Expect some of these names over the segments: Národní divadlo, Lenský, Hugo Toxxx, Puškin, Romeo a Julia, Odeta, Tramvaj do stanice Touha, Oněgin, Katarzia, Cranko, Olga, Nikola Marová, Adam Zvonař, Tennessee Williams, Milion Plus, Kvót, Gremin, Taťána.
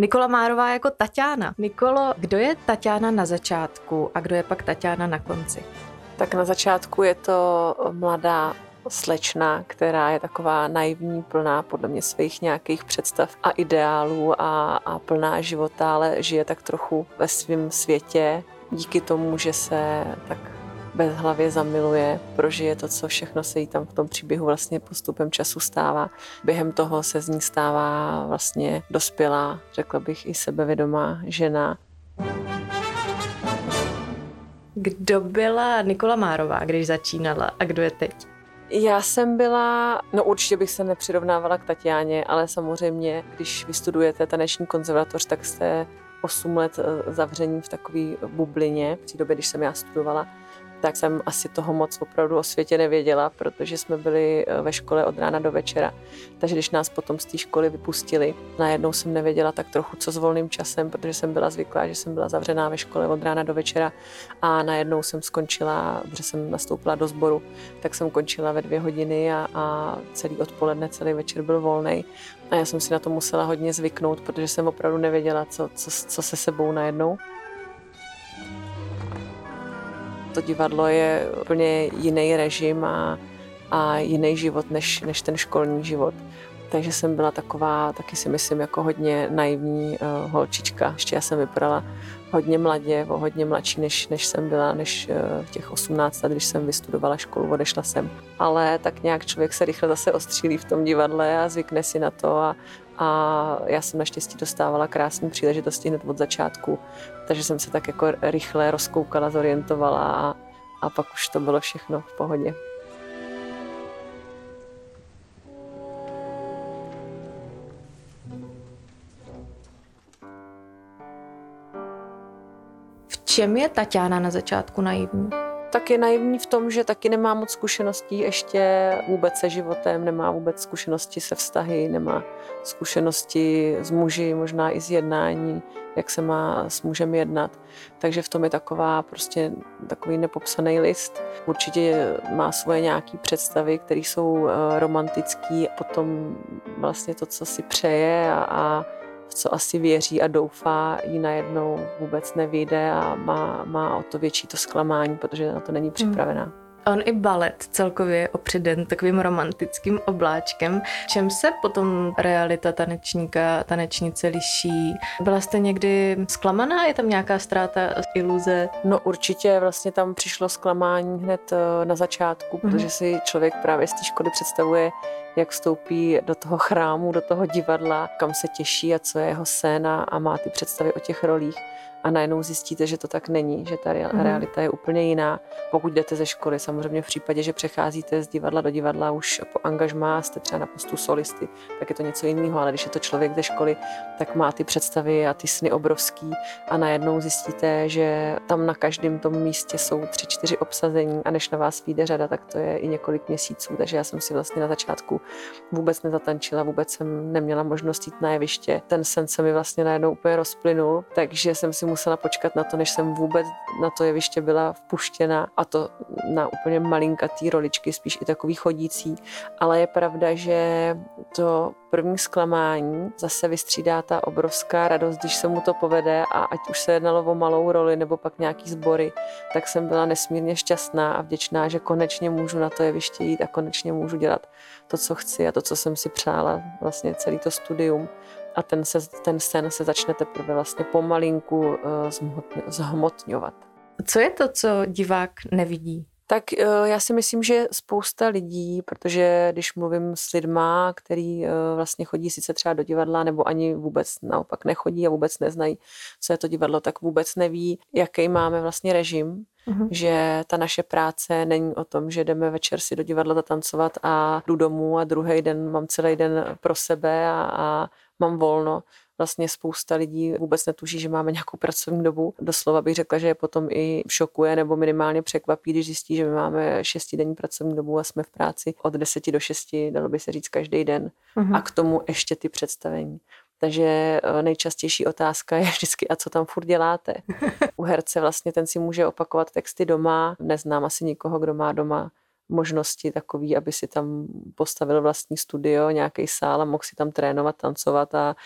Nikola Marová jako Taťána. Nikolo, kdo je Taťána na začátku a kdo je pak Taťána na konci? Tak na začátku je to mladá slečna, která je taková naivní, plná podle mě svých nějakých představ a ideálů a plná života, ale žije tak trochu ve svém světě díky tomu, že se tak bezhlavě zamiluje, prožije to, co všechno se jí tam v tom příběhu vlastně postupem času stává. Během toho se z ní stává vlastně dospělá, řekla bych i sebevědomá žena. Kdo byla Nikola Marová, když začínala a kdo je teď? Já jsem byla, určitě bych se nepřirovnávala k Taťáně, ale samozřejmě, když vystudujete taneční konzervatoř, tak jste 8 let zavření v takové bublině. V té době, když jsem já studovala, tak jsem asi toho moc opravdu o světě nevěděla, protože jsme byli ve škole od rána do večera. Takže když nás potom z té školy vypustili, najednou jsem nevěděla tak trochu, co s volným časem, protože jsem byla zvyklá, že jsem byla zavřená ve škole od rána do večera a najednou jsem skončila, protože jsem nastoupila do sboru, tak jsem končila ve 2 hodiny a celý odpoledne, celý večer byl volnej. A já jsem si na to musela hodně zvyknout, protože jsem opravdu nevěděla, co se sebou najednou. To divadlo je úplně jiný režim a jiný život než ten školní život. Takže jsem byla taková, taky si myslím, jako hodně naivní holčička. Ještě já jsem vypadala hodně mladě, o hodně mladší, než jsem byla, než v těch 18 let, když jsem vystudovala školu, odešla jsem. Ale tak nějak člověk se rychle zase ostřílí v tom divadle a zvykne si na to a já jsem naštěstí dostávala krásné příležitosti hned od začátku, takže jsem se tak jako rychle rozkoukala, zorientovala a pak už to bylo všechno v pohodě. V čem je Taťána na začátku naivní? Tak je naivní v tom, že taky nemá moc zkušeností ještě vůbec se životem, nemá vůbec zkušenosti se vztahy, nemá zkušenosti s muži, možná i z jednání, jak se má s mužem jednat. Takže v tom je takový nepopsaný list. Určitě má svoje nějaké představy, které jsou romantické, potom vlastně to, co si přeje a v co asi věří a doufá, jí najednou vůbec nevyjde a má o to větší to zklamání, protože na to není připravená. On i balet celkově je opředen takovým romantickým obláčkem. Čem se potom realita tanečníka, tanečnice liší? Byla jste někdy zklamaná? Je tam nějaká ztráta iluze? Určitě vlastně tam přišlo zklamání hned na začátku, protože si člověk právě z té školy představuje, jak vstoupí do toho chrámu, do toho divadla, kam se těší a co je jeho sen a má ty představy o těch rolích. A najednou zjistíte, že to tak není, že ta realita je úplně jiná. Pokud jdete ze školy, samozřejmě v případě, že přecházíte z divadla do divadla už po angažmá, jste třeba na postu solisty, tak je to něco jiného, ale když je to člověk ze školy, tak má ty představy a ty sny obrovský a najednou zjistíte, že tam na každém tom místě jsou 3-4 obsazení a než na vás vyjde řada, tak to je i několik měsíců, takže já jsem si vlastně na začátku vůbec nezatančila, vůbec jsem neměla možnost jít na jeviště. Ten sen se mi vlastně najednou úplně rozplynul, takže jsem si musela počkat na to, než jsem vůbec na to jeviště byla vpuštěna a to na úplně malinkatý roličky, spíš i takový chodící, ale je pravda, že to první zklamání zase vystřídá ta obrovská radost, když se mu to povede a ať už se jednalo o malou roli nebo pak nějaký sbory, tak jsem byla nesmírně šťastná a vděčná, že konečně můžu na to jeviště jít a konečně můžu dělat to, co chci a to, co jsem si přála vlastně celý to studium. A ten sen se začne teprve vlastně pomalinku zhmotňovat. Co je to, co divák nevidí? Tak já si myslím, že spousta lidí, protože když mluvím s lidma, který vlastně chodí sice třeba do divadla, nebo ani vůbec naopak nechodí a vůbec neznají, co je to divadlo, tak vůbec neví, jaký máme vlastně režim. Že ta naše práce není o tom, že jdeme večer si do divadla zatancovat a jdu domů a druhý den mám celý den pro sebe a mám volno. Vlastně spousta lidí vůbec netuší, že máme nějakou pracovní dobu. Doslova bych řekla, že je potom i šokuje nebo minimálně překvapí, když zjistí, že my máme 6denní pracovní dobu a jsme v práci od 10 do 6, dalo by se říct každý den. A k tomu ještě ty představení. Takže nejčastější otázka je vždycky, a co tam furt děláte? U herce vlastně ten si může opakovat texty doma. Neznám asi nikoho, kdo má doma možnosti takový, aby si tam postavil vlastní studio, nějaký sál a mohl si tam trénovat, tancovat a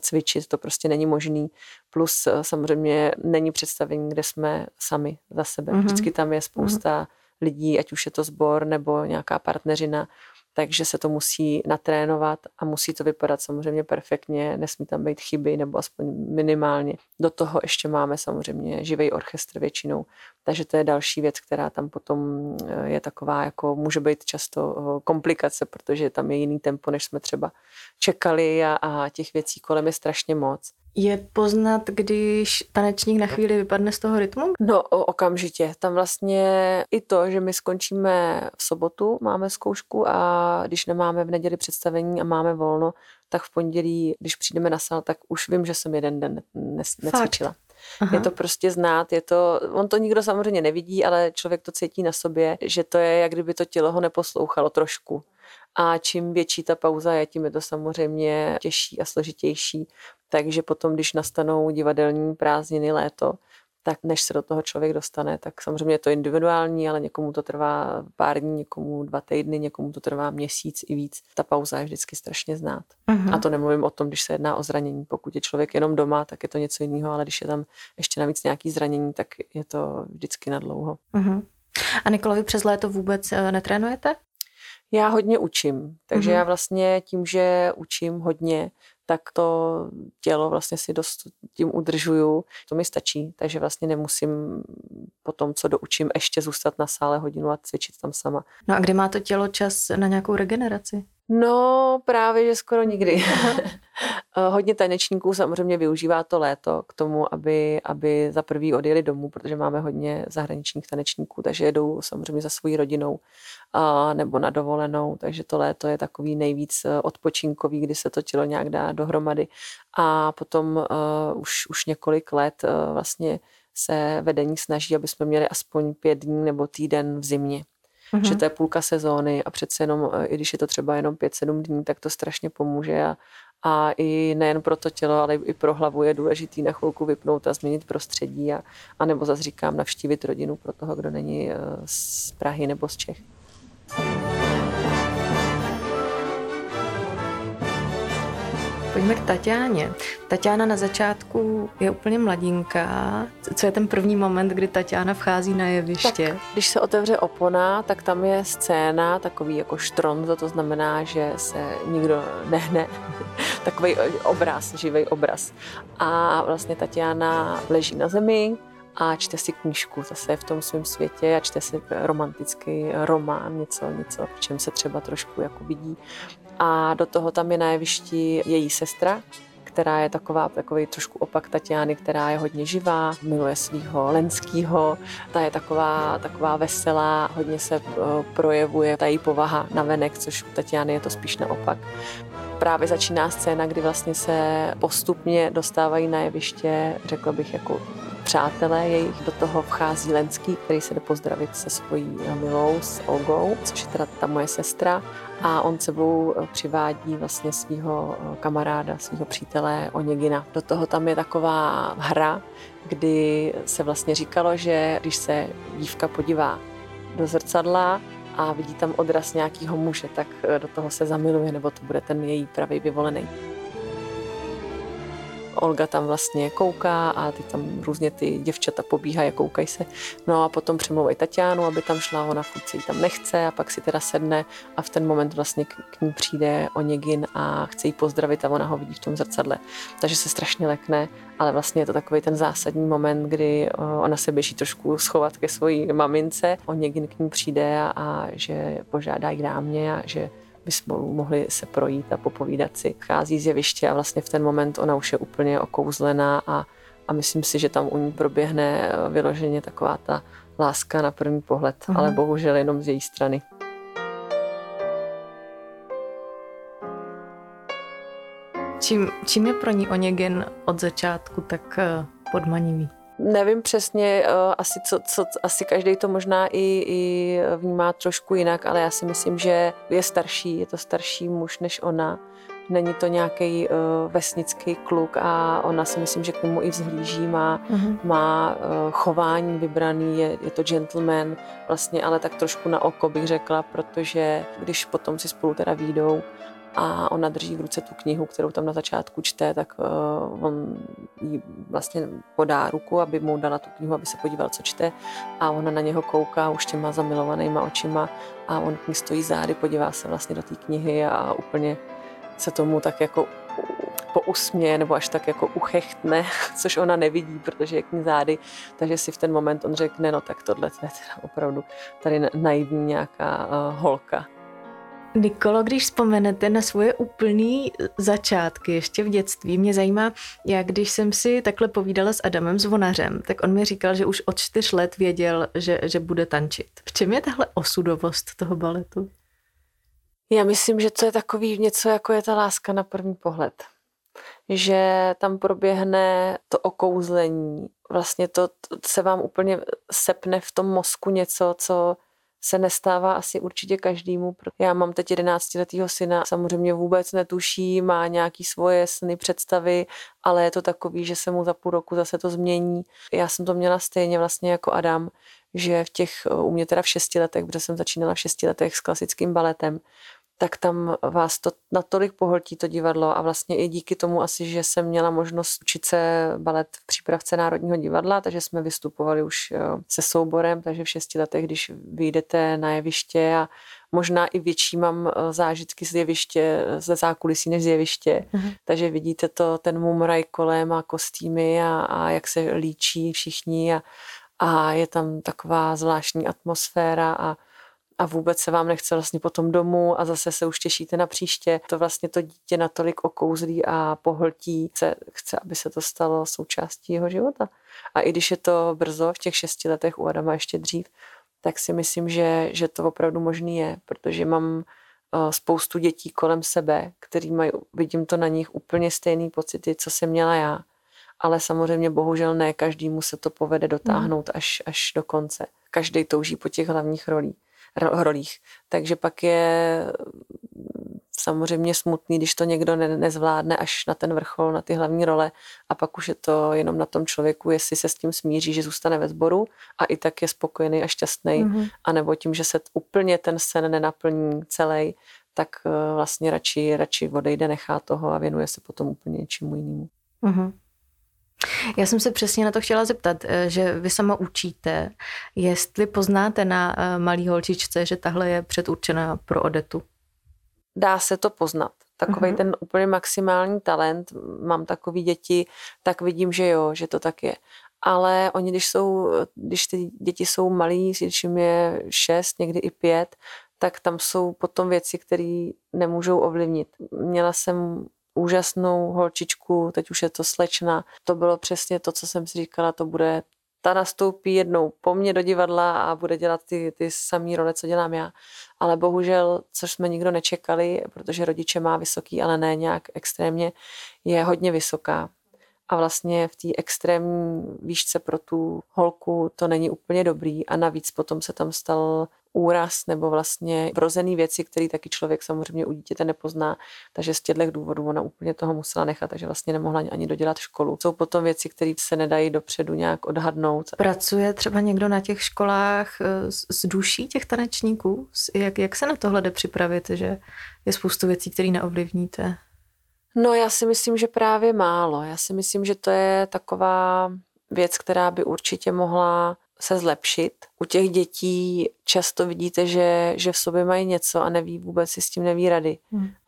cvičit. To prostě není možný. Plus samozřejmě není představení, kde jsme sami za sebe. Mm-hmm. Vždycky tam je spousta lidí, ať už je to sbor nebo nějaká partneřina, takže se to musí natrénovat a musí to vypadat samozřejmě perfektně, nesmí tam být chyby nebo aspoň minimálně. Do toho ještě máme samozřejmě živý orchestr většinou, takže to je další věc, která tam potom je taková, jako může být často komplikace, protože tam je jiný tempo, než jsme třeba čekali a těch věcí kolem je strašně moc. Je poznat, když tanečník na chvíli vypadne z toho rytmu? No, okamžitě. Tam vlastně i to, že my skončíme v sobotu, máme zkoušku a když nemáme v neděli představení a máme volno, tak v pondělí, když přijdeme na sál, tak už vím, že jsem jeden den necvičila. Aha. Je to prostě znát, on to nikdo samozřejmě nevidí, ale člověk to cítí na sobě, že to je, jak kdyby to tělo ho neposlouchalo trošku. A čím větší ta pauza je, tím je to samozřejmě těžší a složitější. Takže potom, když nastanou divadelní prázdniny, léto, tak než se do toho člověk dostane, tak samozřejmě je to individuální, ale někomu to trvá pár dní, někomu 2 týdny, někomu to trvá měsíc i víc. Ta pauza je vždycky strašně znát. Aha. A to nemluvím o tom, když se jedná o zranění. Pokud je člověk jenom doma, tak je to něco jiného, ale když je tam ještě navíc nějaký zranění, tak je to vždycky nadlouho. Aha. A Nikolo, vy přes léto vůbec netrénujete? Já hodně učím, takže já vlastně tím, že učím hodně, tak to tělo vlastně si dost tím udržuju. To mi stačí, takže vlastně nemusím po tom, co doučím, ještě zůstat na sále hodinu a cvičit tam sama. No a kdy má to tělo čas na nějakou regeneraci? No právě, že skoro nikdy. Hodně tanečníků samozřejmě využívá to léto k tomu, aby za prvý odjeli domů, protože máme hodně zahraničních tanečníků, takže jedou samozřejmě za svojí rodinou nebo na dovolenou, takže to léto je takový nejvíc odpočinkový, kdy se to tělo nějak dá dohromady. A potom už několik let vlastně se vedení snaží, aby jsme měli aspoň 5 dní nebo týden v zimě. Mm-hmm. Že to je půlka sezóny a přece jenom, i když je to třeba jenom 5-7 dní, tak to strašně pomůže a i nejen pro to tělo, ale i pro hlavu je důležitý na chvilku vypnout a změnit prostředí a nebo zase říkám navštívit rodinu pro toho, kdo není z Prahy nebo z Čech. Pojďme k Taťáně. Taťána na začátku je úplně mladinka. Co je ten první moment, kdy Taťána vchází na jeviště? Tak, když se otevře opona, tak tam je scéna, takový jako štronzo, to znamená, že se nikdo nehne. Takový obraz, živý obraz. A vlastně Taťána leží na zemi a čte si knížku, zase v tom svém světě a čte si romantický román, něco, v čem se třeba trošku jako vidí. A do toho tam je na jevišti její sestra, která je takový trošku opak Taťány, která je hodně živá, miluje svýho Lenskýho, ta je taková veselá, hodně se projevuje ta její povaha navenek, což u Taťány je to spíš naopak. Právě začíná scéna, kdy vlastně se postupně dostávají na jeviště, řekla bych jako přátelé jejich, do toho vchází Lenský, který se jde pozdravit se svojí milou, s Olgou, což je teda ta moje sestra, a on sebou přivádí vlastně svého kamaráda, svého přítele Oněgina. Do toho tam je taková hra, kdy se vlastně říkalo, že když se dívka podívá do zrcadla a vidí tam odraz nějakého muže, tak do toho se zamiluje, nebo to bude ten její pravý vyvolený. Olga tam vlastně kouká a ty tam různě ty děvčata pobíhají a koukají se. No a potom přemlouvají Taťánu, aby tam šla, ona furt ji tam nechce a pak si teda sedne a v ten moment vlastně k ní přijde Oněgin a chce ji pozdravit a ona ho vidí v tom zrcadle. Takže se strašně lekne, ale vlastně je to takový ten zásadní moment, kdy ona se běží trošku schovat ke svojí mamince. Oněgin k ní přijde a že požádá ji k dámě a že by spolu mohli se projít a popovídat si. Chází z jeviště a vlastně v ten moment ona už je úplně okouzlená a myslím si, že tam u ní proběhne vyloženě taková ta láska na první pohled, ale bohužel jenom z její strany. Čím je pro ní Oněgin od začátku tak podmanivý? Nevím přesně, asi každý to možná i vnímá trošku jinak, ale já si myslím, že je to starší muž než ona, Není to nějaký vesnický kluk a ona si myslím, že k tomu i vzhlíží, má chování vybraný, je to gentleman vlastně, ale tak trošku na oko bych řekla, protože když potom si spolu teda výjdou a ona drží v ruce tu knihu, kterou tam na začátku čte, tak on jí vlastně podá ruku, aby mu dala tu knihu, aby se podíval, co čte, a ona na něho kouká už těma zamilovanýma očima a on k ní stojí zády, podívá se vlastně do té knihy a úplně se tomu tak jako pousměje nebo až tak jako uchechtne, což ona nevidí, protože je k ní zády, takže si v ten moment on řekne, no tak tohle je teda opravdu tady naivní nějaká holka. Nikolo, když vzpomenete na svoje úplný začátky ještě v dětství, mě zajímá, já když jsem si takhle povídala s Adamem Zvonařem, tak on mi říkal, že už od 4 let věděl, že bude tančit. V čem je tahle osudovost toho baletu? Já myslím, že to je takový něco, jako je ta láska na první pohled. Že tam proběhne to okouzlení. Vlastně to se vám úplně sepne v tom mozku něco, co se nestává asi určitě každému. Já mám teď 11letýho syna, samozřejmě vůbec netuší, má nějaký svoje sny, představy, ale je to takový, že se mu za půl roku zase to změní. Já jsem to měla stejně vlastně jako Adam, že u mě teda v 6 letech, protože jsem začínala v 6 letech s klasickým baletem, tak tam vás to natolik pohltí to divadlo a vlastně i díky tomu asi, že jsem měla možnost učit se balet v přípravce Národního divadla, takže jsme vystupovali už se souborem, takže v 6 letech, když vyjdete na jeviště a možná i větší mám zážitky z jeviště, ze zákulisí než z jeviště, takže vidíte to, ten mumraj kolem a kostýmy a jak se líčí všichni a je tam taková zvláštní atmosféra a vůbec se vám nechce vlastně potom domů a zase se už těšíte na příště. To vlastně to dítě natolik okouzlí a pohltí. Chce, aby se to stalo součástí jeho života. A i když je to brzo, v těch 6 letech, u Adama ještě dřív, tak si myslím, že to opravdu možný je, protože mám spoustu dětí kolem sebe, který mají, vidím to na nich, úplně stejný pocity, co jsem měla já. Ale samozřejmě bohužel ne každému se to povede dotáhnout až do konce. Každý touží po těch hlavních rolích. Takže pak je samozřejmě smutný, když to někdo nezvládne až na ten vrchol, na ty hlavní role a pak už je to jenom na tom člověku, jestli se s tím smíří, že zůstane ve sboru a i tak je spokojený a šťastný, anebo tím, že se úplně ten sen nenaplní celý, tak vlastně radši odejde, nechá toho a věnuje se potom úplně něčemu jinému. Mhm. Já jsem se přesně na to chtěla zeptat, že vy sama učíte, jestli poznáte na malý holčičce, že tahle je předurčená pro Odetu. Dá se to poznat. Takovej ten úplně maximální talent, mám takový děti, tak vidím, že jo, že to tak je. Ale oni, když ty děti jsou malí, když jim je 6, někdy i 5, tak tam jsou potom věci, které nemůžou ovlivnit. Měla jsem úžasnou holčičku, teď už je to slečna. To bylo přesně to, co jsem si říkala, to bude, ta nastoupí jednou po mně do divadla a bude dělat ty samý role, co dělám já. Ale bohužel, což jsme nikdo nečekali, protože rodiče má vysoký, ale ne nějak extrémně, je hodně vysoká. A vlastně v té extrémní výšce pro tu holku to není úplně dobrý a navíc potom se tam stal úraz nebo vlastně vrozený věci, který taky člověk samozřejmě u dítěte nepozná, takže z těchto důvodů ona úplně toho musela nechat, takže vlastně nemohla ani dodělat školu. Jsou potom věci, které se nedají dopředu nějak odhadnout. Pracuje třeba někdo na těch školách s duší těch tanečníků? Jak se na tohle jde připravit, že je spoustu věcí, které neovlivníte? No já si myslím, že právě málo. Já si myslím, že to je taková věc, která by určitě mohla se zlepšit. U těch dětí často vidíte, že v sobě mají něco a vůbec si s tím neví rady.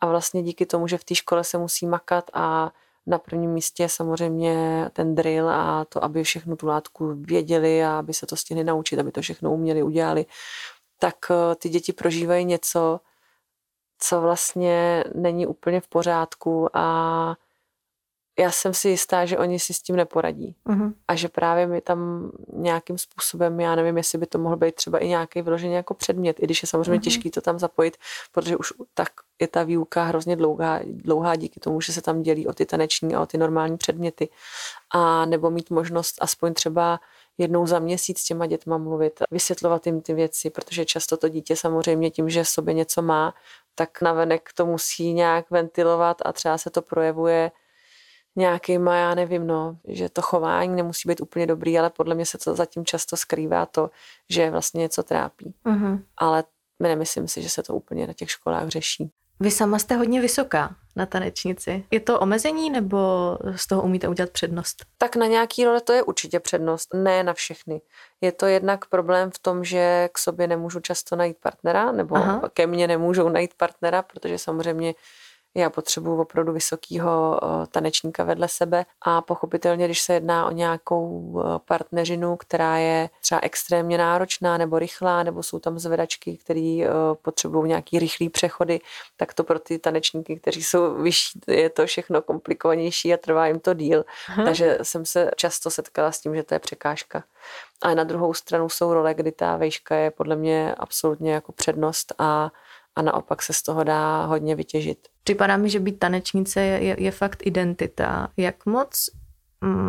A vlastně díky tomu, že v té škole se musí makat a na prvním místě je samozřejmě ten drill a to, aby všechnu tu látku věděli a aby se to stihli naučit, aby to všechno uměli, udělali, tak ty děti prožívají něco, co vlastně není úplně v pořádku a já jsem si jistá, že oni si s tím neporadí. A že právě mi tam nějakým způsobem, já nevím, jestli by to mohl být třeba i nějaký vyložený jako předmět, i když je samozřejmě těžký to tam zapojit, protože už tak je ta výuka hrozně dlouhá díky tomu, že se tam dělí o ty taneční a o ty normální předměty. A nebo mít možnost aspoň třeba jednou za měsíc s těma dětma mluvit, vysvětlovat jim ty věci, protože často to dítě samozřejmě tím, že v sobě něco má, tak navenek to musí nějak ventilovat a třeba se to projevuje nějakýma, já nevím, no, že to chování nemusí být úplně dobrý, ale podle mě se to zatím často skrývá to, že vlastně něco trápí. Uh-huh. Ale nemyslím si, že se to úplně na těch školách řeší. Vy sama jste hodně vysoká na tanečnici. Je to omezení, nebo z toho umíte udělat přednost? Tak na nějaký role to je určitě přednost, ne na všechny. Je to jednak problém v tom, že k sobě nemůžu často najít partnera, nebo ke mně nemůžou najít partnera, protože samozřejmě já potřebuji opravdu vysokýho tanečníka vedle sebe a pochopitelně, když se jedná o nějakou partneřinu, která je třeba extrémně náročná nebo rychlá, nebo jsou tam zvedačky, které potřebují nějaký rychlý přechody, tak to pro ty tanečníky, kteří jsou vyšší, je to všechno komplikovanější a trvá jim to díl. Aha. Takže jsem se často setkala s tím, že to je překážka. A na druhou stranu jsou role, kdy ta vejška je podle mě absolutně jako přednost a naopak se z toho dá hodně vytěžit. Připadá mi, že být tanečnice je fakt identita. Jak moc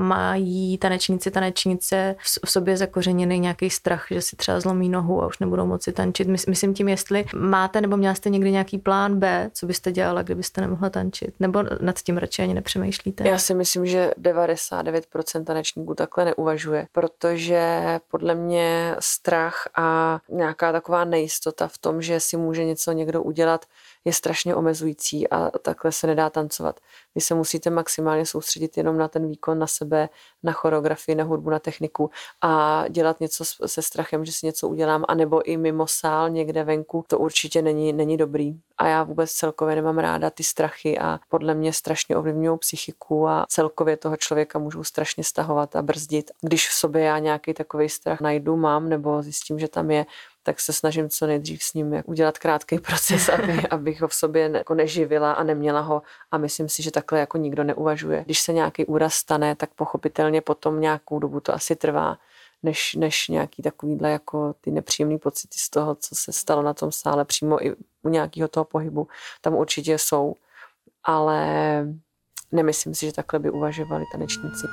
mají tanečnice v sobě zakořeněný nějaký strach, že si třeba zlomí nohu a už nebudou moci tančit? Myslím tím, jestli máte nebo měla jste někdy nějaký plán B, co byste dělala, kdybyste nemohla tančit? Nebo nad tím radši ani nepřemýšlíte? Já si myslím, že 99% tanečníků takhle neuvažuje, protože podle mě strach a nějaká taková nejistota v tom, že si může něco někdo udělat, je strašně omezující a takhle se nedá tancovat. Vy se musíte maximálně soustředit jenom na ten výkon, na sebe, na choreografii, na hudbu, na techniku a dělat něco se strachem, že si něco udělám, anebo i mimo sál někde venku, to určitě není dobrý. A já vůbec celkově nemám ráda ty strachy a podle mě strašně ovlivňují psychiku a celkově toho člověka můžou strašně stahovat a brzdit. Když v sobě já nějaký takový strach najdu, mám nebo zjistím, že tam je, tak se snažím co nejdřív s ním udělat krátký proces, abych ho v sobě neživila a neměla ho. A myslím si, že takhle jako nikdo neuvažuje. Když se nějaký úraz stane, tak pochopitelně potom nějakou dobu to asi trvá, než nějaký takovýhle jako ty nepříjemný pocity z toho, co se stalo na tom sále, přímo i u nějakého toho pohybu, tam určitě jsou. Ale nemyslím si, že takhle by uvažovali tanečníci.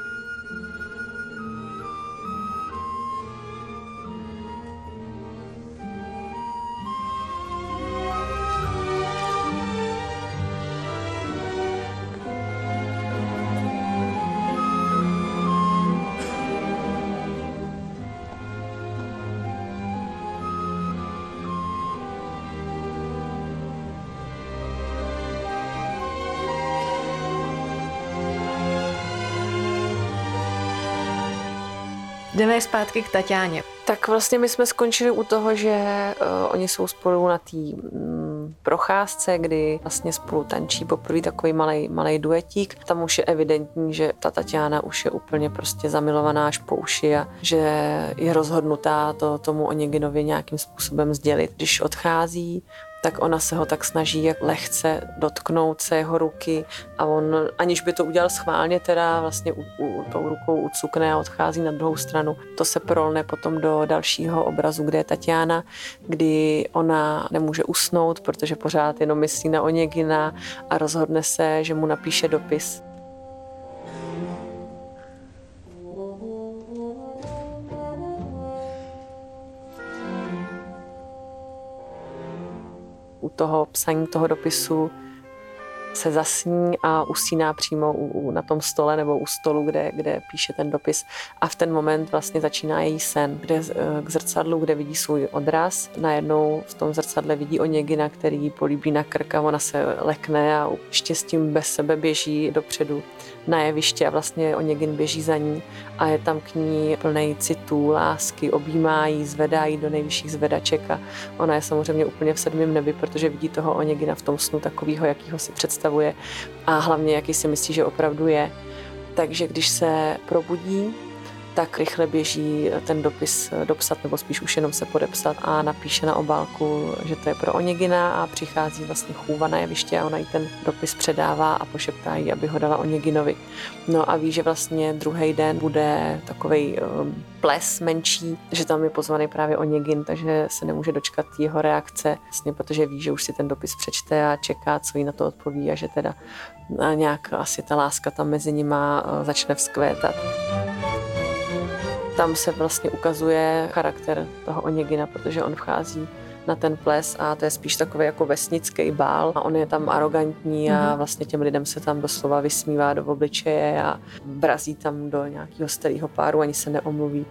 Jdeme zpátky k Taťáně. Tak vlastně my jsme skončili u toho, že oni jsou spolu na té procházce, kdy vlastně spolu tančí poprvé takový malej duetík. Tam už je evidentní, že ta Taťána už je úplně prostě zamilovaná až po uši a že je rozhodnutá to tomu Oněginovi nějakým způsobem sdělit. Když odchází, tak ona se ho tak snaží jak lehce dotknout se jeho ruky a on, aniž by to udělal schválně, teda vlastně tou rukou ucukne a odchází na druhou stranu. To se prolne potom do dalšího obrazu, kde je Taťána, kdy ona nemůže usnout, protože pořád jenom myslí na Oněgina a rozhodne se, že mu napíše dopis. U toho psaní toho dopisu se zasní a usíná přímo na tom stole nebo u stolu, kde píše ten dopis. A v ten moment vlastně začíná její sen, kde k zrcadlu, kde vidí svůj odraz. Najednou v tom zrcadle vidí Oněgina, který ji políbí na krk a ona se lekne a štěstím bez sebe běží dopředu na jeviště a vlastně Oněgin běží za ní a je tam k ní plnej citů, lásky, objímá jí, zvedá jí do nejvyšších zvedaček a ona je samozřejmě úplně v sedmém nebi, protože vidí toho Oněgina v tom snu takovýho, jakýho si představuje a hlavně jaký si myslí, že opravdu je. Takže když se probudí, tak rychle běží ten dopis dopsat, nebo spíš už jenom se podepsat a napíše na obálku, že to je pro Oněgina a přichází vlastně chůva na jeviště a ona jí ten dopis předává a pošeptá jí, aby ho dala Oněginovi. No a ví, že vlastně druhý den bude takovej ples menší, že tam je pozvaný právě Oněgin, takže se nemůže dočkat jeho reakce, vlastně protože ví, že už si ten dopis přečte a čeká, co jí na to odpoví a že teda nějak asi ta láska tam mezi nima začne vzkvétat. Tam se vlastně ukazuje charakter toho Oněgina, protože on vchází na ten ples a to je spíš takový jako vesnický bál a on je tam arrogantní a vlastně těm lidem se tam doslova vysmívá do obličeje a vrazí tam do nějakého starého páru, ani se neomluví.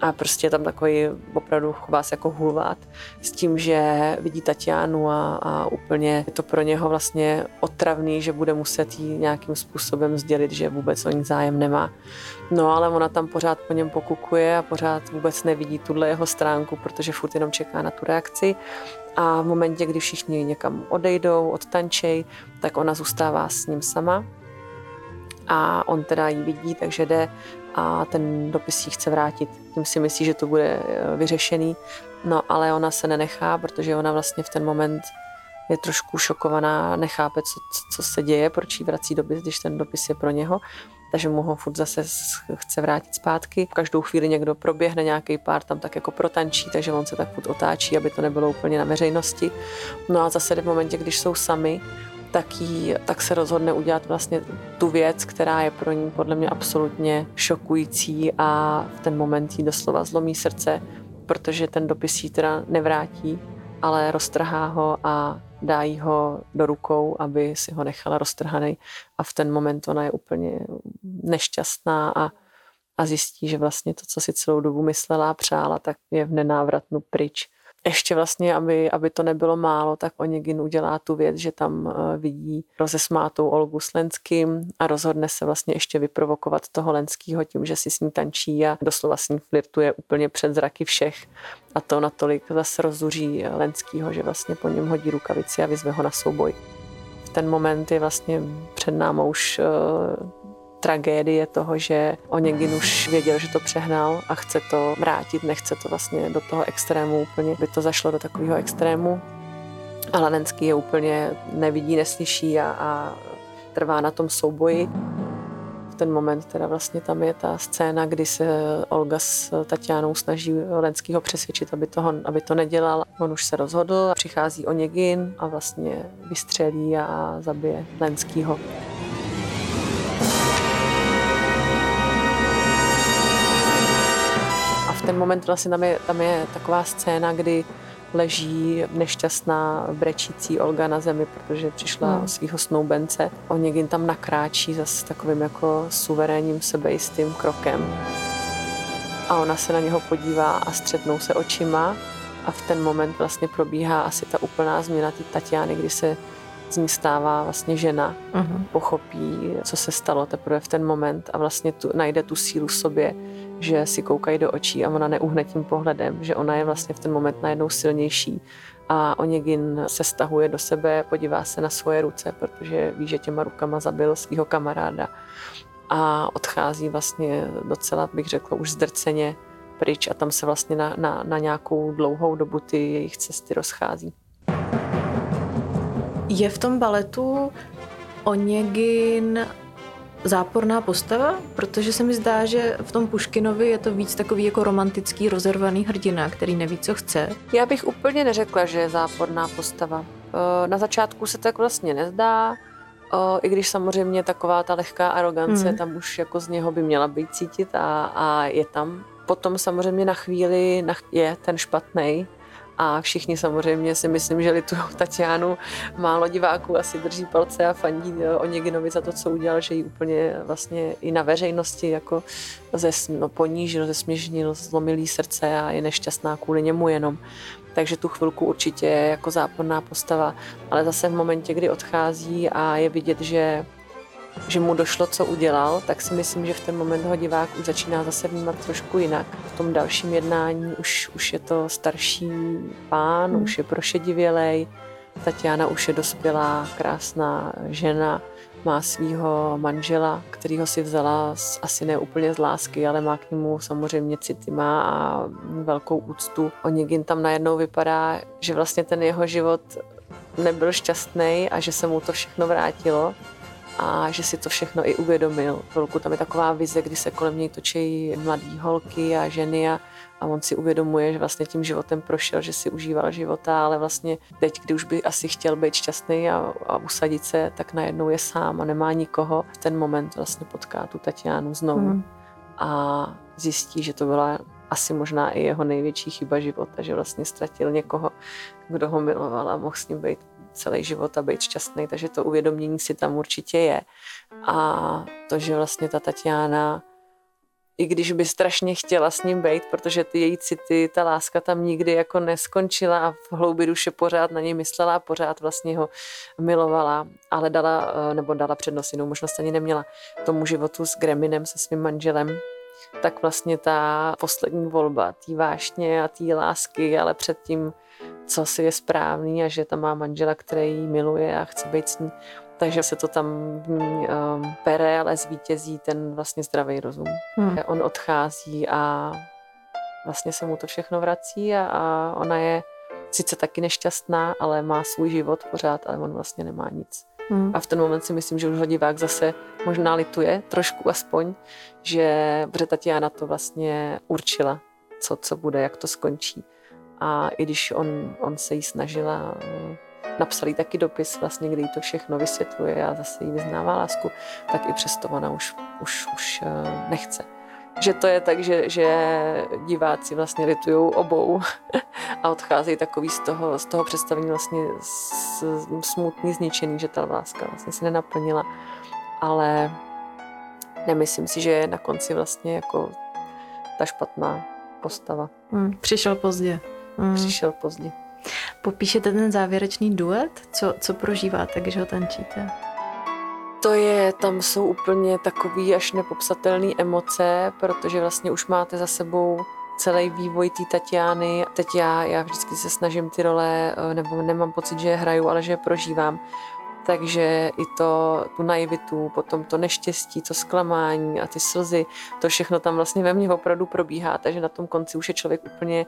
A prostě je tam takový, opravdu chová se jako hulvát s tím, že vidí Taťánu a úplně je to pro něho vlastně otravný, že bude muset jí nějakým způsobem sdělit, že vůbec o ní zájem nemá. No ale ona tam pořád po něm pokukuje a pořád vůbec nevidí tuhle jeho stránku, protože furt jenom čeká na tu reakci. A v momentě, kdy všichni někam odejdou, odtančej, tak ona zůstává s ním sama. A on teda ji vidí, takže jde a ten dopis jí chce vrátit. Tím si myslí, že to bude vyřešený. No ale ona se nenechá, protože ona vlastně v ten moment je trošku šokovaná, nechápe, co se děje, proč jí vrací dopis, když ten dopis je pro něho. Takže mu ho furt zase chce vrátit zpátky. Každou chvíli někdo proběhne, nějaký pár tam tak jako protančí, takže on se tak furt otáčí, aby to nebylo úplně na veřejnosti. No a zase v momentě, když jsou sami, tak se rozhodne udělat vlastně tu věc, která je pro ní podle mě absolutně šokující a v ten moment jí doslova zlomí srdce, protože ten dopis jí teda nevrátí, ale roztrhá ho a dá jí ho do rukou, aby si ho nechala roztrhaný a v ten moment ona je úplně nešťastná a zjistí, že vlastně to, co si celou dobu myslela a přála, tak je v nenávratnu pryč. Ještě vlastně, aby to nebylo málo, tak Oněgin udělá tu věc, že tam vidí rozesmátou Olgu s Lenským a rozhodne se vlastně ještě vyprovokovat toho Lenskýho tím, že si s ní tančí a doslova s ní flirtuje úplně před zraky všech. A to natolik zase rozzuří Lenskýho, že vlastně po něm hodí rukavici a vyzve ho na souboj. V ten moment je vlastně před náma už tragédie toho, že Oněgin už věděl, že to přehnal a chce to vrátit, nechce to vlastně do toho extrému úplně, by to zašlo do takového extrému. Ale Lenský je úplně nevidí, neslyší a trvá na tom souboji. V ten moment teda vlastně tam je ta scéna, kdy se Olga s Taťánou snaží Lenskýho přesvědčit, aby to nedělal. On už se rozhodl, přichází Oněgin a vlastně vystřelí a zabije Lenskýho. Ten moment vlastně tam je taková scéna, kdy leží nešťastná brečící Olga na zemi, protože přišla o svýho snoubence. Oněgin tam nakráčí zase takovým jako suverénním sebejistým krokem. A ona se na něho podívá a střetnou se očima a v ten moment vlastně probíhá asi ta úplná změna té Taťány, kdy se z ní stává vlastně žena, pochopí, co se stalo teprve v ten moment a vlastně najde tu sílu v sobě, že si koukají do očí a ona neuhne tím pohledem, že ona je vlastně v ten moment najednou silnější a Oněgin se stahuje do sebe, podívá se na svoje ruce, protože ví, že těma rukama zabil svého kamaráda a odchází vlastně docela, bych řekla, už zdrceně pryč a tam se vlastně na nějakou dlouhou dobu ty jejich cesty rozchází. Je v tom baletu Oněgin záporná postava, protože se mi zdá, že v tom Puškinovi je to víc takový jako romantický, rozervaný hrdina, který neví, co chce. Já bych úplně neřekla, že je záporná postava. Na začátku se tak vlastně nezdá, i když samozřejmě taková ta lehká arogance tam už jako z něho by měla být cítit a je tam. Potom samozřejmě na chvíli je ten špatnej, a všichni samozřejmě si myslím, že litujou Taťánu. Málo diváků asi drží palce a fandí Oněginovi za to, co udělal, že ji úplně vlastně i na veřejnosti jako ponížil, zesměšnil, zlomil jí srdce a je nešťastná kvůli němu jenom. Takže tu chvilku určitě je jako záporná postava, ale zase v momentě, kdy odchází a je vidět, že mu došlo, co udělal, tak si myslím, že v ten moment ho divák už začíná zase vnímat trošku jinak. V tom dalším jednání už je to starší pán, už je prošedivělej, Taťána už je dospělá, krásná žena, má svýho manžela, kterýho si vzala asi ne úplně z lásky, ale má k němu samozřejmě city, má a velkou úctu. Oněgin tam najednou vypadá, že vlastně ten jeho život nebyl šťastný a že se mu to všechno vrátilo. A že si to všechno i uvědomil. Velkou tam je taková vize, kdy se kolem něj točí mladý holky a ženy a on si uvědomuje, že vlastně tím životem prošel, že si užíval života, ale vlastně teď, když už by asi chtěl být šťastný a usadit se, tak najednou je sám a nemá nikoho. V ten moment vlastně potká tu Taťánu znovu a zjistí, že to byla asi možná i jeho největší chyba života, že vlastně ztratil někoho, kdo ho miloval a mohl s ním být celý život a být šťastný, takže to uvědomění si tam určitě je. A to, že vlastně ta Taťána, i když by strašně chtěla s ním být, protože ty její city, ta láska tam nikdy jako neskončila a v hloubi duše pořád na něj myslela a pořád vlastně ho milovala, ale dala přednost, jinou možnost ani neměla tomu životu s Greminem, se svým manželem, tak vlastně ta poslední volba, tý vášně a tý lásky, ale předtím, co si je správný a že tam má manžela, který ji miluje a chce být s ní, takže se to tam pere, ale zvítězí ten vlastně zdravý rozum. On odchází a vlastně se mu to všechno vrací a ona je sice taky nešťastná, ale má svůj život pořád, ale on vlastně nemá nic. A v ten moment si myslím, že už ho divák zase možná lituje, trošku aspoň, že Taťána to vlastně určila, co bude, jak to skončí. A i když on se jí snažila, napsal jí taky dopis, vlastně, kde jí to všechno vysvětluje a zase jí vyznává lásku, tak i přesto ona už nechce. Že to je tak, že diváci vlastně litujou obou a odcházejí takový z toho představení vlastně smutný, zničený, že ta láska vlastně se nenaplnila. Ale nemyslím si, že je na konci vlastně jako ta špatná postava. Přišel pozdě. Přišel pozdě. Popíšete ten závěrečný duet? Co prožíváte, když ho tančíte? Tam jsou úplně takový až nepopsatelné emoce, protože vlastně už máte za sebou celý vývoj té Taťány. Teď já vždycky se snažím ty role, nebo nemám pocit, že je hraju, ale že je prožívám. Takže i tu naivitu, potom to neštěstí, to zklamání a ty slzy, to všechno tam vlastně ve mně opravdu probíhá, takže na tom konci už je člověk úplně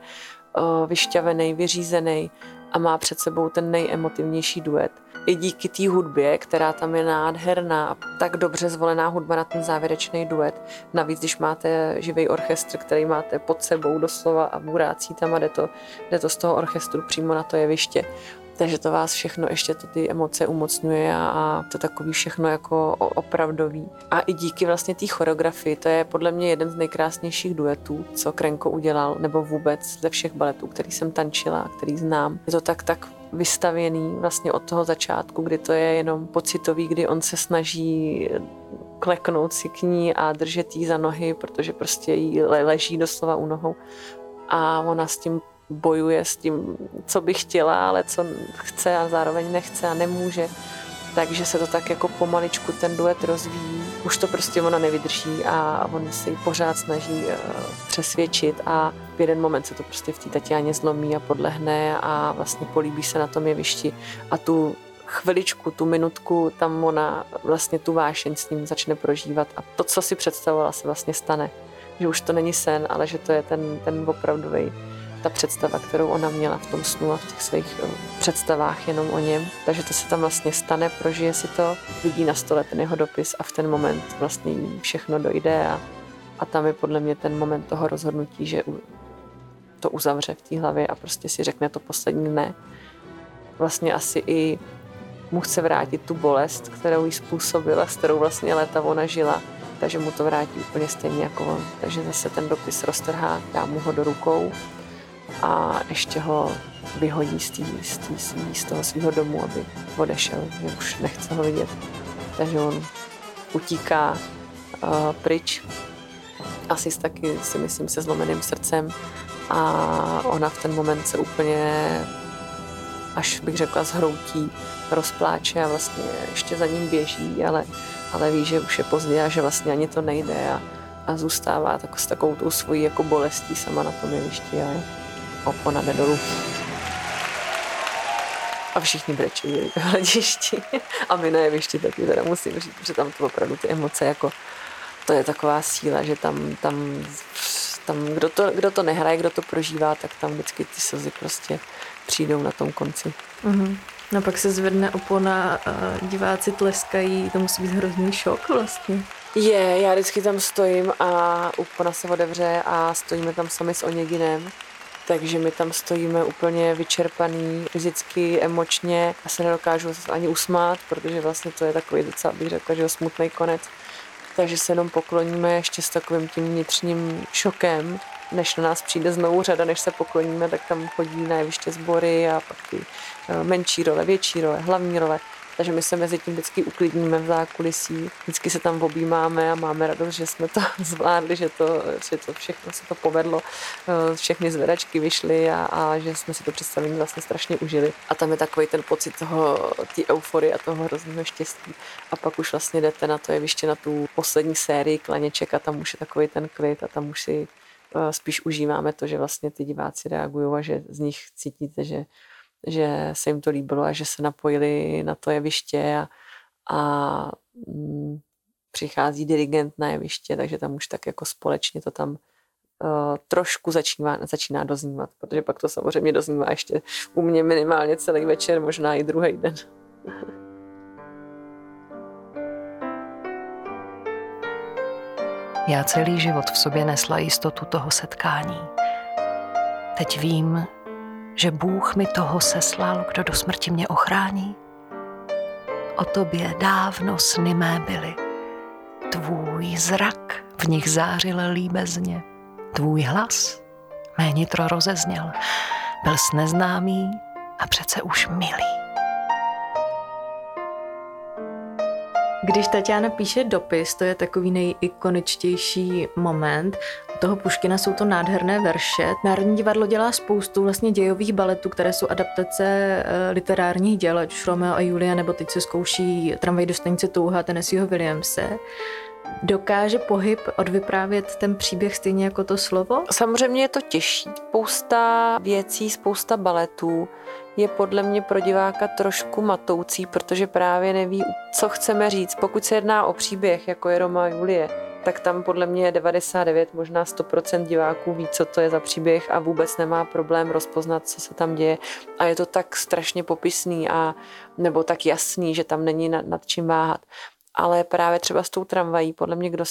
vyšťavený, vyřízený a má před sebou ten nejemotivnější duet. I díky té hudbě, která tam je nádherná, tak dobře zvolená hudba na ten závěrečný duet. Navíc, když máte živý orchestr, který máte pod sebou doslova a burácí tam a jde to z toho orchestru přímo na to jeviště. Takže to vás všechno ještě ty emoce umocňuje a to takový všechno jako opravdový. A i díky vlastně té choreografii, to je podle mě jeden z nejkrásnějších duetů, co Cranko udělal, nebo vůbec ze všech baletů, který jsem tančila a který znám. Je to tak vystavěný vlastně od toho začátku, kdy to je jenom pocitový, kdy on se snaží kleknout si k ní a držet jí za nohy, protože prostě jí leží doslova u nohou a ona s tím bojuje, s tím, co by chtěla, ale co chce a zároveň nechce a nemůže. Takže se to tak jako pomaličku ten duet rozvíjí. Už to prostě ona nevydrží a on se ji pořád snaží přesvědčit a v jeden moment se to prostě v té Taťáně zlomí a podlehne a vlastně políbí se na tom jevišti. A tu chviličku, tu minutku, tam ona vlastně tu vášeň s ním začne prožívat a to, co si představovala, se vlastně stane. Že už to není sen, ale že to je ten opravdový ta představa, kterou ona měla v tom snu a v těch svých představách jenom o něm. Takže to se tam vlastně stane, prožije si to, vidí na stole ten jeho dopis a v ten moment vlastně všechno dojde a tam je podle mě ten moment toho rozhodnutí, že to uzavře v té hlavě a prostě si řekne to poslední ne. Vlastně asi i mu chce vrátit tu bolest, kterou jí způsobila, s kterou vlastně léta ona žila, takže mu to vrátí úplně stejně jako on. Takže zase ten dopis roztrhá, dá mu ho do rukou a ještě ho vyhodí z toho svého domu, aby odešel, že už nechce ho vidět. Takže on utíká pryč, asi taky si myslím se zlomeným srdcem a ona v ten moment se úplně, až bych řekla, zhroutí, rozpláče a vlastně ještě za ním běží, ale ví, že už je pozdě a že vlastně ani to nejde a zůstává s takovou tou svojí jako bolestí sama na tom jevišti opona jde dolů. A všichni brečejí v hledišti. A my na jevišti taky teda musím říct, že tam to opravdu ty emoce, jako to je taková síla, že tam kdo to nehraje, kdo to prožívá, tak tam vždycky ty slzy prostě přijdou na tom konci. Mm-hmm. No pak se zvedne opona, diváci tleskají, to musí být hrozný šok vlastně. Já vždycky tam stojím a opona se odevře a stojíme tam sami s Oněginem. Takže my tam stojíme úplně vyčerpaný fyzicky, emočně a se nedokážu ani usmát, protože vlastně to je takový docela, bych řekla, že smutný konec. Takže se jenom pokloníme ještě s takovým tím vnitřním šokem než na nás přijde znovu řada, než se pokloníme, tak tam chodí na jeviště sbory a pak ty menší role, větší role, hlavní role. Takže my se mezi tím vždycky uklidníme v zákulisí, vždycky se tam objímáme a máme radost, že jsme to zvládli, že to všechno se to povedlo, všechny zvedačky vyšly a že jsme si to představení vlastně strašně užili. A tam je takový ten pocit toho, té euforie a toho hrozného štěstí. A pak už vlastně jdete na to jeviště, na tu poslední sérii klaněček a tam už je takový ten klid a tam už si spíš užíváme to, že vlastně ty diváci reagují a že z nich cítíte, že se jim to líbilo a že se napojili na to jeviště a přichází dirigent na jeviště, takže tam už tak jako společně to tam trošku začíná doznívat, protože pak to samozřejmě doznívá ještě u mě minimálně celý večer, možná i druhý den. Já celý život v sobě nesla jistotu toho setkání. Teď vím, že Bůh mi toho seslal, kdo do smrti mě ochrání. O tobě dávno sny mé byly. Tvůj zrak v nich zářil líbezně. Tvůj hlas mé nitro rozezněl. Byl jsi neznámý a přece už milý. Když Taťána píše dopis, to je takový nejikoničtější moment. U toho Puškina jsou to nádherné verše. Národní divadlo dělá spoustu vlastně dějových baletů, které jsou adaptace literárních děl, ať už Romeo a Julia, nebo teď se zkouší Tramvaj do stanice Touha Tennesseeho Williamse. Dokáže pohyb odvyprávět ten příběh stejně jako to slovo? Samozřejmě je to těžší. Spousta věcí, spousta baletů je podle mě pro diváka trošku matoucí, protože právě neví, co chceme říct. Pokud se jedná o příběh, jako je Romeo a Julie, tak tam podle mě 99, možná 100% diváků ví, co to je za příběh a vůbec nemá problém rozpoznat, co se tam děje. A je to tak strašně popisný a nebo tak jasný, že tam není nad čím váhat. Ale právě třeba s tou tramvají, podle mě, kdo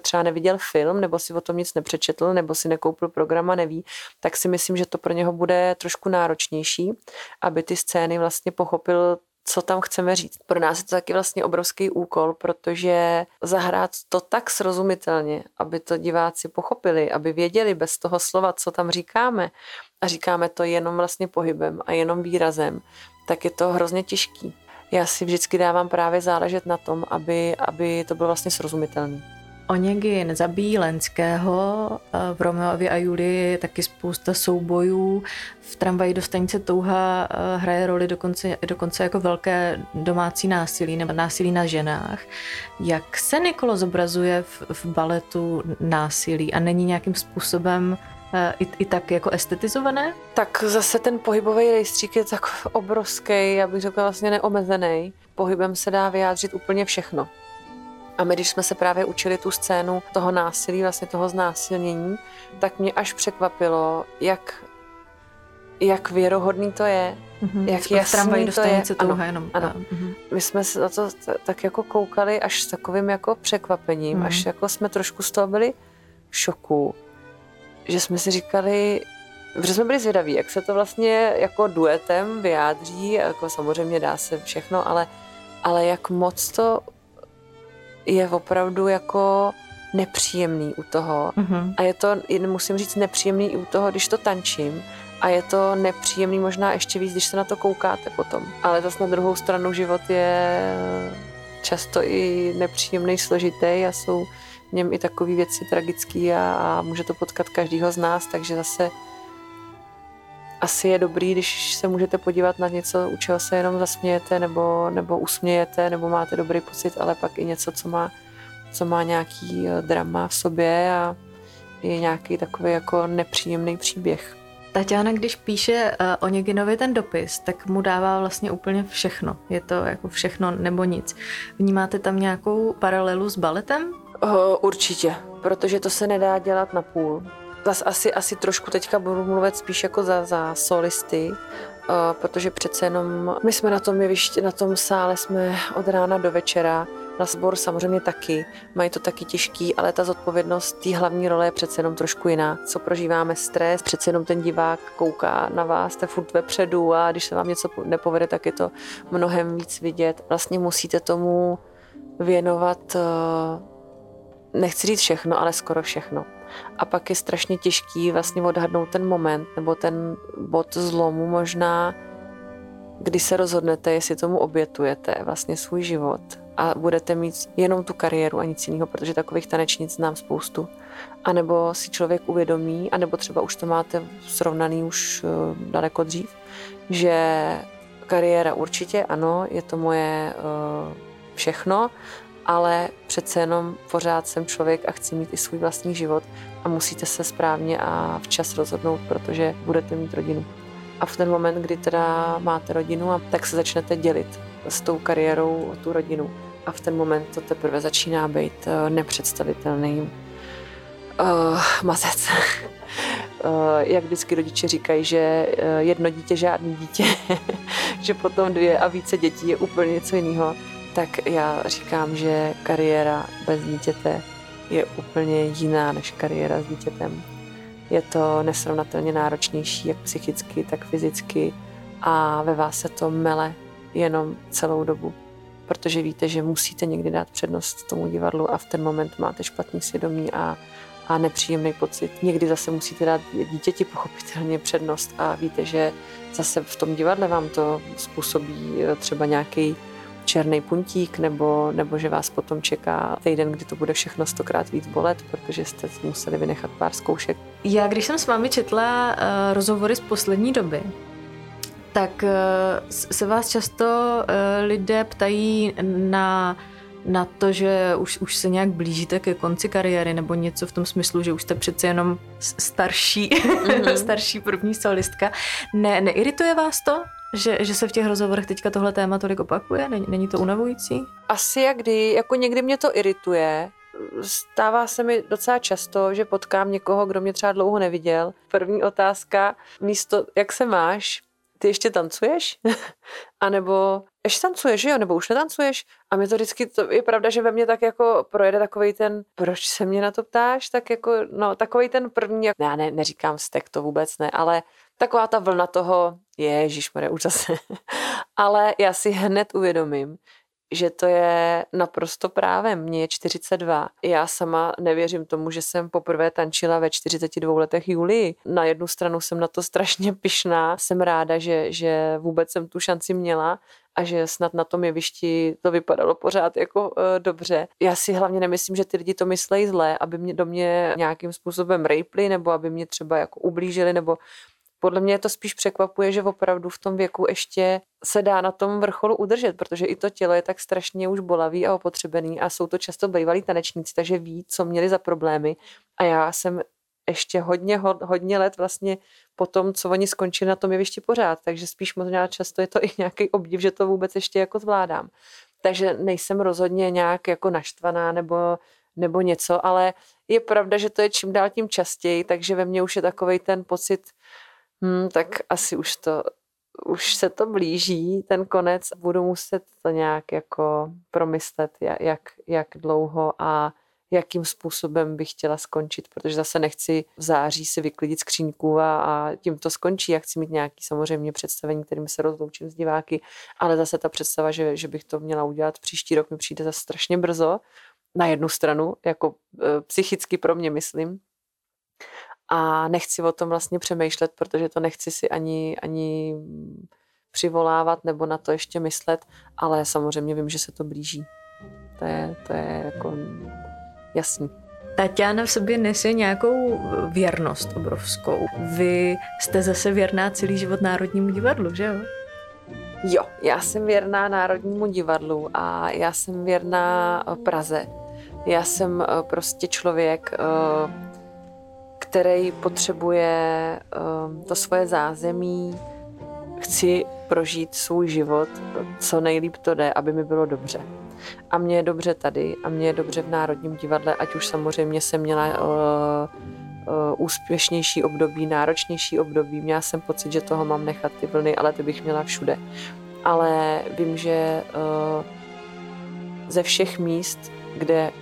třeba neviděl film, nebo si o tom nic nepřečetl, nebo si nekoupil program a neví, tak si myslím, že to pro něho bude trošku náročnější, aby ty scény vlastně pochopil, co tam chceme říct. Pro nás je to taky vlastně obrovský úkol, protože zahrát to tak srozumitelně, aby to diváci pochopili, aby věděli bez toho slova, co tam říkáme, a říkáme to jenom vlastně pohybem a jenom výrazem, tak je to hrozně těžký. Já si vždycky dávám právě záležet na tom, aby to bylo vlastně srozumitelné. Oněgin zabíjí Lenského, v Romeovi a Julii je taky spousta soubojů, v Tramvaji do stanice Touha hraje roli dokonce jako velké domácí násilí nebo násilí na ženách. Jak se Nikolo zobrazuje v baletu násilí a není nějakým způsobem i tak jako estetizované? Tak zase ten pohybový rejstřík je tak obrovský, já bych řekla vlastně neomezený. Pohybem se dá vyjádřit úplně všechno. A my, když jsme se právě učili tu scénu toho násilí, vlastně toho znásilnění, tak mě až překvapilo, jak věrohodný to je, jak jasný to je. Ano. My jsme se na to tak jako koukali až s takovým jako překvapením, až jako jsme trošku z toho byli v šoku. Že jsme si říkali, že jsme byli zvědaví, jak se to vlastně jako duetem vyjádří, jako samozřejmě dá se všechno, ale jak moc to je opravdu jako nepříjemný u toho. A je to, musím říct, nepříjemný i u toho, když to tančím. A je to nepříjemný možná ještě víc, když se na to koukáte potom. Ale zase na druhou stranu život je často i nepříjemný, složitý a jsou v něm i takové věci tragické a může to potkat každýho z nás, takže zase asi je dobrý, když se můžete podívat na něco, u čeho se jenom zasmějete nebo usmějete, nebo máte dobrý pocit, ale pak i něco, co má nějaký drama v sobě a je nějaký takový jako nepříjemný příběh. Taťána, když píše Oněginovi ten dopis, tak mu dává vlastně úplně všechno. Je to jako všechno nebo nic. Vnímáte tam nějakou paralelu s baletem? Určitě, protože to se nedá dělat na půl. Zas asi trošku teďka budu mluvit spíš jako za solisty, protože přece jenom my jsme na tom sále jsme od rána do večera, na sbor samozřejmě taky, mají to taky těžký, ale ta zodpovědnost té hlavní role je přece jenom trošku jiná. Co prožíváme stres, přece jenom ten divák kouká na vás, jste furt vepředu a když se vám něco nepovede, tak je to mnohem víc vidět. Vlastně musíte tomu věnovat nechci říct všechno, ale skoro všechno. A pak je strašně těžký vlastně odhadnout ten moment nebo ten bod zlomu možná, kdy se rozhodnete, jestli tomu obětujete vlastně svůj život a budete mít jenom tu kariéru a nic jiného, protože takových tanečnic znám spoustu. A nebo si člověk uvědomí, anebo třeba už to máte srovnaný už daleko dřív, že kariéra určitě, ano, je to moje všechno, ale přece jenom pořád jsem člověk a chci mít i svůj vlastní život a musíte se správně a včas rozhodnout, protože budete mít rodinu. A v ten moment, kdy teda máte rodinu, tak se začnete dělit s tou kariérou o tu rodinu. A v ten moment to teprve začíná být nepředstavitelný mazec. Jak vždycky rodiče říkají, že jedno dítě, žádný dítě, že potom 2 a více dětí je úplně něco jiného. Tak já říkám, že kariéra bez dítěte je úplně jiná než kariéra s dítětem. Je to nesrovnatelně náročnější, jak psychicky, tak fyzicky a ve vás se to mele jenom celou dobu, protože víte, že musíte někdy dát přednost tomu divadlu a v ten moment máte špatný svědomí a nepříjemný pocit. Někdy zase musíte dát dítěti pochopitelně přednost a víte, že zase v tom divadle vám to způsobí třeba nějaký černý puntík, nebo že vás potom čeká týden, kdy to bude všechno 100krát víc bolet, protože jste museli vynechat pár zkoušek. Já, když jsem s vámi četla rozhovory z poslední doby, tak se vás často lidé ptají na to, že už se nějak blížíte ke konci kariéry, nebo něco v tom smyslu, že už jste přece jenom starší, starší první solistka. Neirituje vás to? Že se v těch rozhovorech teďka tohle téma tolik opakuje? Není to unavující? Asi jako někdy mě to irituje. Stává se mi docela často, že potkám někoho, kdo mě třeba dlouho neviděl. První otázka, místo jak se máš, ty ještě tancuješ? A nebo ještě tancuješ, jo? Nebo už netancuješ? A mě to vždycky, to je pravda, že ve mně tak jako projede takovej ten, proč se mě na to ptáš? Tak jako, no, takovej ten první, já neříkám vztek, to vůbec ne, ale taková ta vlna toho, ježišmarja, už zase. Ale já si hned uvědomím, že to je naprosto právem. Mně je 42. Já sama nevěřím tomu, že jsem poprvé tančila ve 42 letech Julii. Na jednu stranu jsem na to strašně pyšná. Jsem ráda, že vůbec jsem tu šanci měla a že snad na tom jevišti to vypadalo pořád jako dobře. Já si hlavně nemyslím, že ty lidi to myslejí zlé, aby mě do mě nějakým způsobem rejpli nebo aby mě třeba jako ublížili nebo... Podle mě to spíš překvapuje, že opravdu v tom věku ještě se dá na tom vrcholu udržet, protože i to tělo je tak strašně už bolavý a opotřebený a jsou to často bývalí tanečníci, takže ví, co měli za problémy. A já jsem ještě hodně let vlastně po tom, co oni skončili na tom jevišti pořád, takže spíš možná často je to i nějaký obdiv, že to vůbec ještě jako zvládám. Takže nejsem rozhodně nějak jako naštvaná nebo něco, ale je pravda, že to je čím dál tím častěji, takže ve mně už je takovej ten pocit, tak asi už se to blíží, ten konec. Budu muset to nějak jako promyslet, jak dlouho a jakým způsobem bych chtěla skončit, protože zase nechci v září si vyklidit skříňku a tím to skončí. Já chci mít nějaké samozřejmě představení, kterým se rozloučím s diváky, ale zase ta představa, že bych to měla udělat příští rok, mi přijde zase strašně brzo. Na jednu stranu, jako psychicky pro mě myslím. A nechci o tom vlastně přemýšlet, protože to nechci si ani přivolávat nebo na to ještě myslet, ale samozřejmě vím, že se to blíží. To je jako jasný. Taťána v sobě nese nějakou věrnost obrovskou. Vy jste zase věrná celý život Národnímu divadlu, že jo? Jo, já jsem věrná Národnímu divadlu a já jsem věrná Praze. Já jsem prostě člověk, který potřebuje to svoje zázemí. Chci prožít svůj život, co nejlíp to jde, aby mi bylo dobře. A mně je dobře tady, a mně je dobře v Národním divadle, ať už samozřejmě jsem měla úspěšnější období, náročnější období. Měla jsem pocit, že toho mám nechat ty vlny, ale ty bych měla všude. Ale vím, že ze všech míst, kde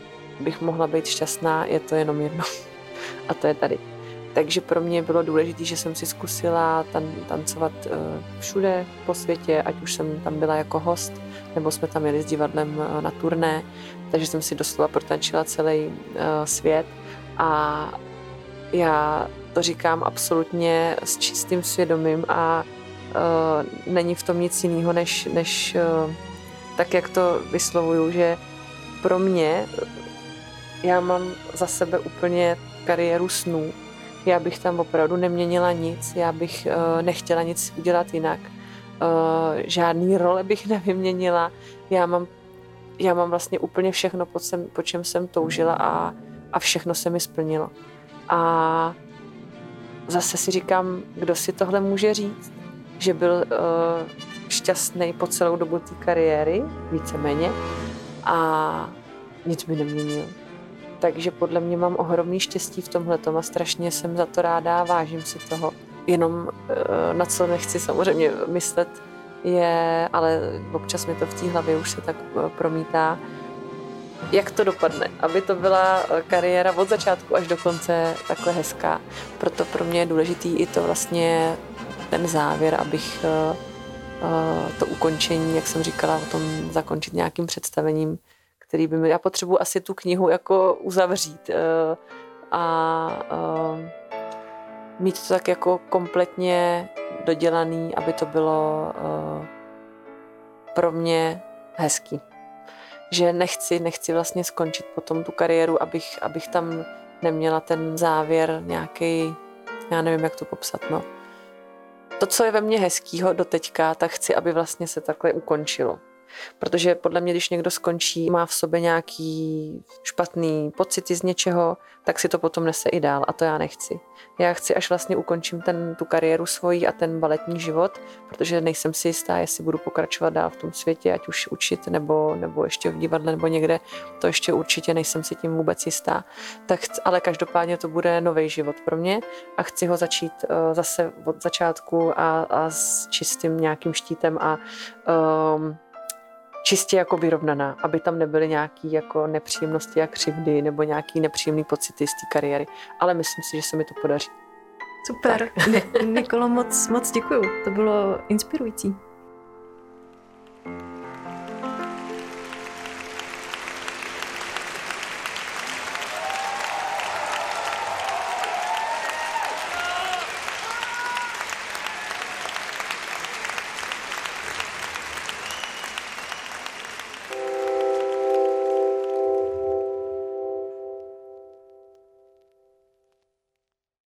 bych mohla být šťastná, je to jenom jedno. A to je tady. Takže pro mě bylo důležité, že jsem si zkusila tancovat všude po světě, ať už jsem tam byla jako host, nebo jsme tam jeli s divadlem na turné, takže jsem si doslova protančila celý svět. A já to říkám absolutně s čistým svědomím a není v tom nic jiného, než tak, jak to vyslovuju, že pro mě, já mám za sebe úplně kariéru snů. Já bych tam opravdu neměnila nic, já bych nechtěla nic udělat jinak. Žádný role bych nevyměnila. Já mám vlastně úplně všechno, po čem jsem toužila a všechno se mi splnilo. A zase si říkám, kdo si tohle může říct, že byl šťastný po celou dobu té kariéry, víceméně, a nic mi neměnil. Takže podle mě mám ohromný štěstí v tomhletom a strašně jsem za to ráda, vážím si toho. Jenom na co nechci samozřejmě myslet je, ale občas mi to v té hlavě už se tak promítá, jak to dopadne, aby to byla kariéra od začátku až do konce takhle hezká. Proto pro mě je důležitý i to vlastně ten závěr, abych to ukončení, jak jsem říkala, o tom zakončit nějakým představením, který by mi... Já potřebuji asi tu knihu jako uzavřít a mít to tak jako kompletně dodělaný, aby to bylo pro mě hezký. Že nechci vlastně skončit potom tu kariéru, abych tam neměla ten závěr nějaký, já nevím, jak to popsat, no. To, co je ve mně hezkýho doteďka, tak chci, aby vlastně se takhle ukončilo. Protože podle mě, když někdo skončí, má v sobě nějaký špatný pocity z něčeho, tak si to potom nese i dál a to já nechci. Já chci, až vlastně ukončím tu kariéru svoji a ten baletní život, protože nejsem si jistá, jestli budu pokračovat dál v tom světě, ať už učit nebo ještě v divadle nebo někde, to ještě určitě nejsem si tím vůbec jistá. Ale každopádně to bude nový život pro mě a chci ho začít zase od začátku a s čistým nějakým štítem a čistě jako vyrovnaná, aby tam nebyly nějaké jako nepříjemnosti a křivdy nebo nějaké nepříjemné pocity z té kariéry. Ale myslím si, že se mi to podaří. Super. Nikolo, moc děkuju. To bylo inspirující.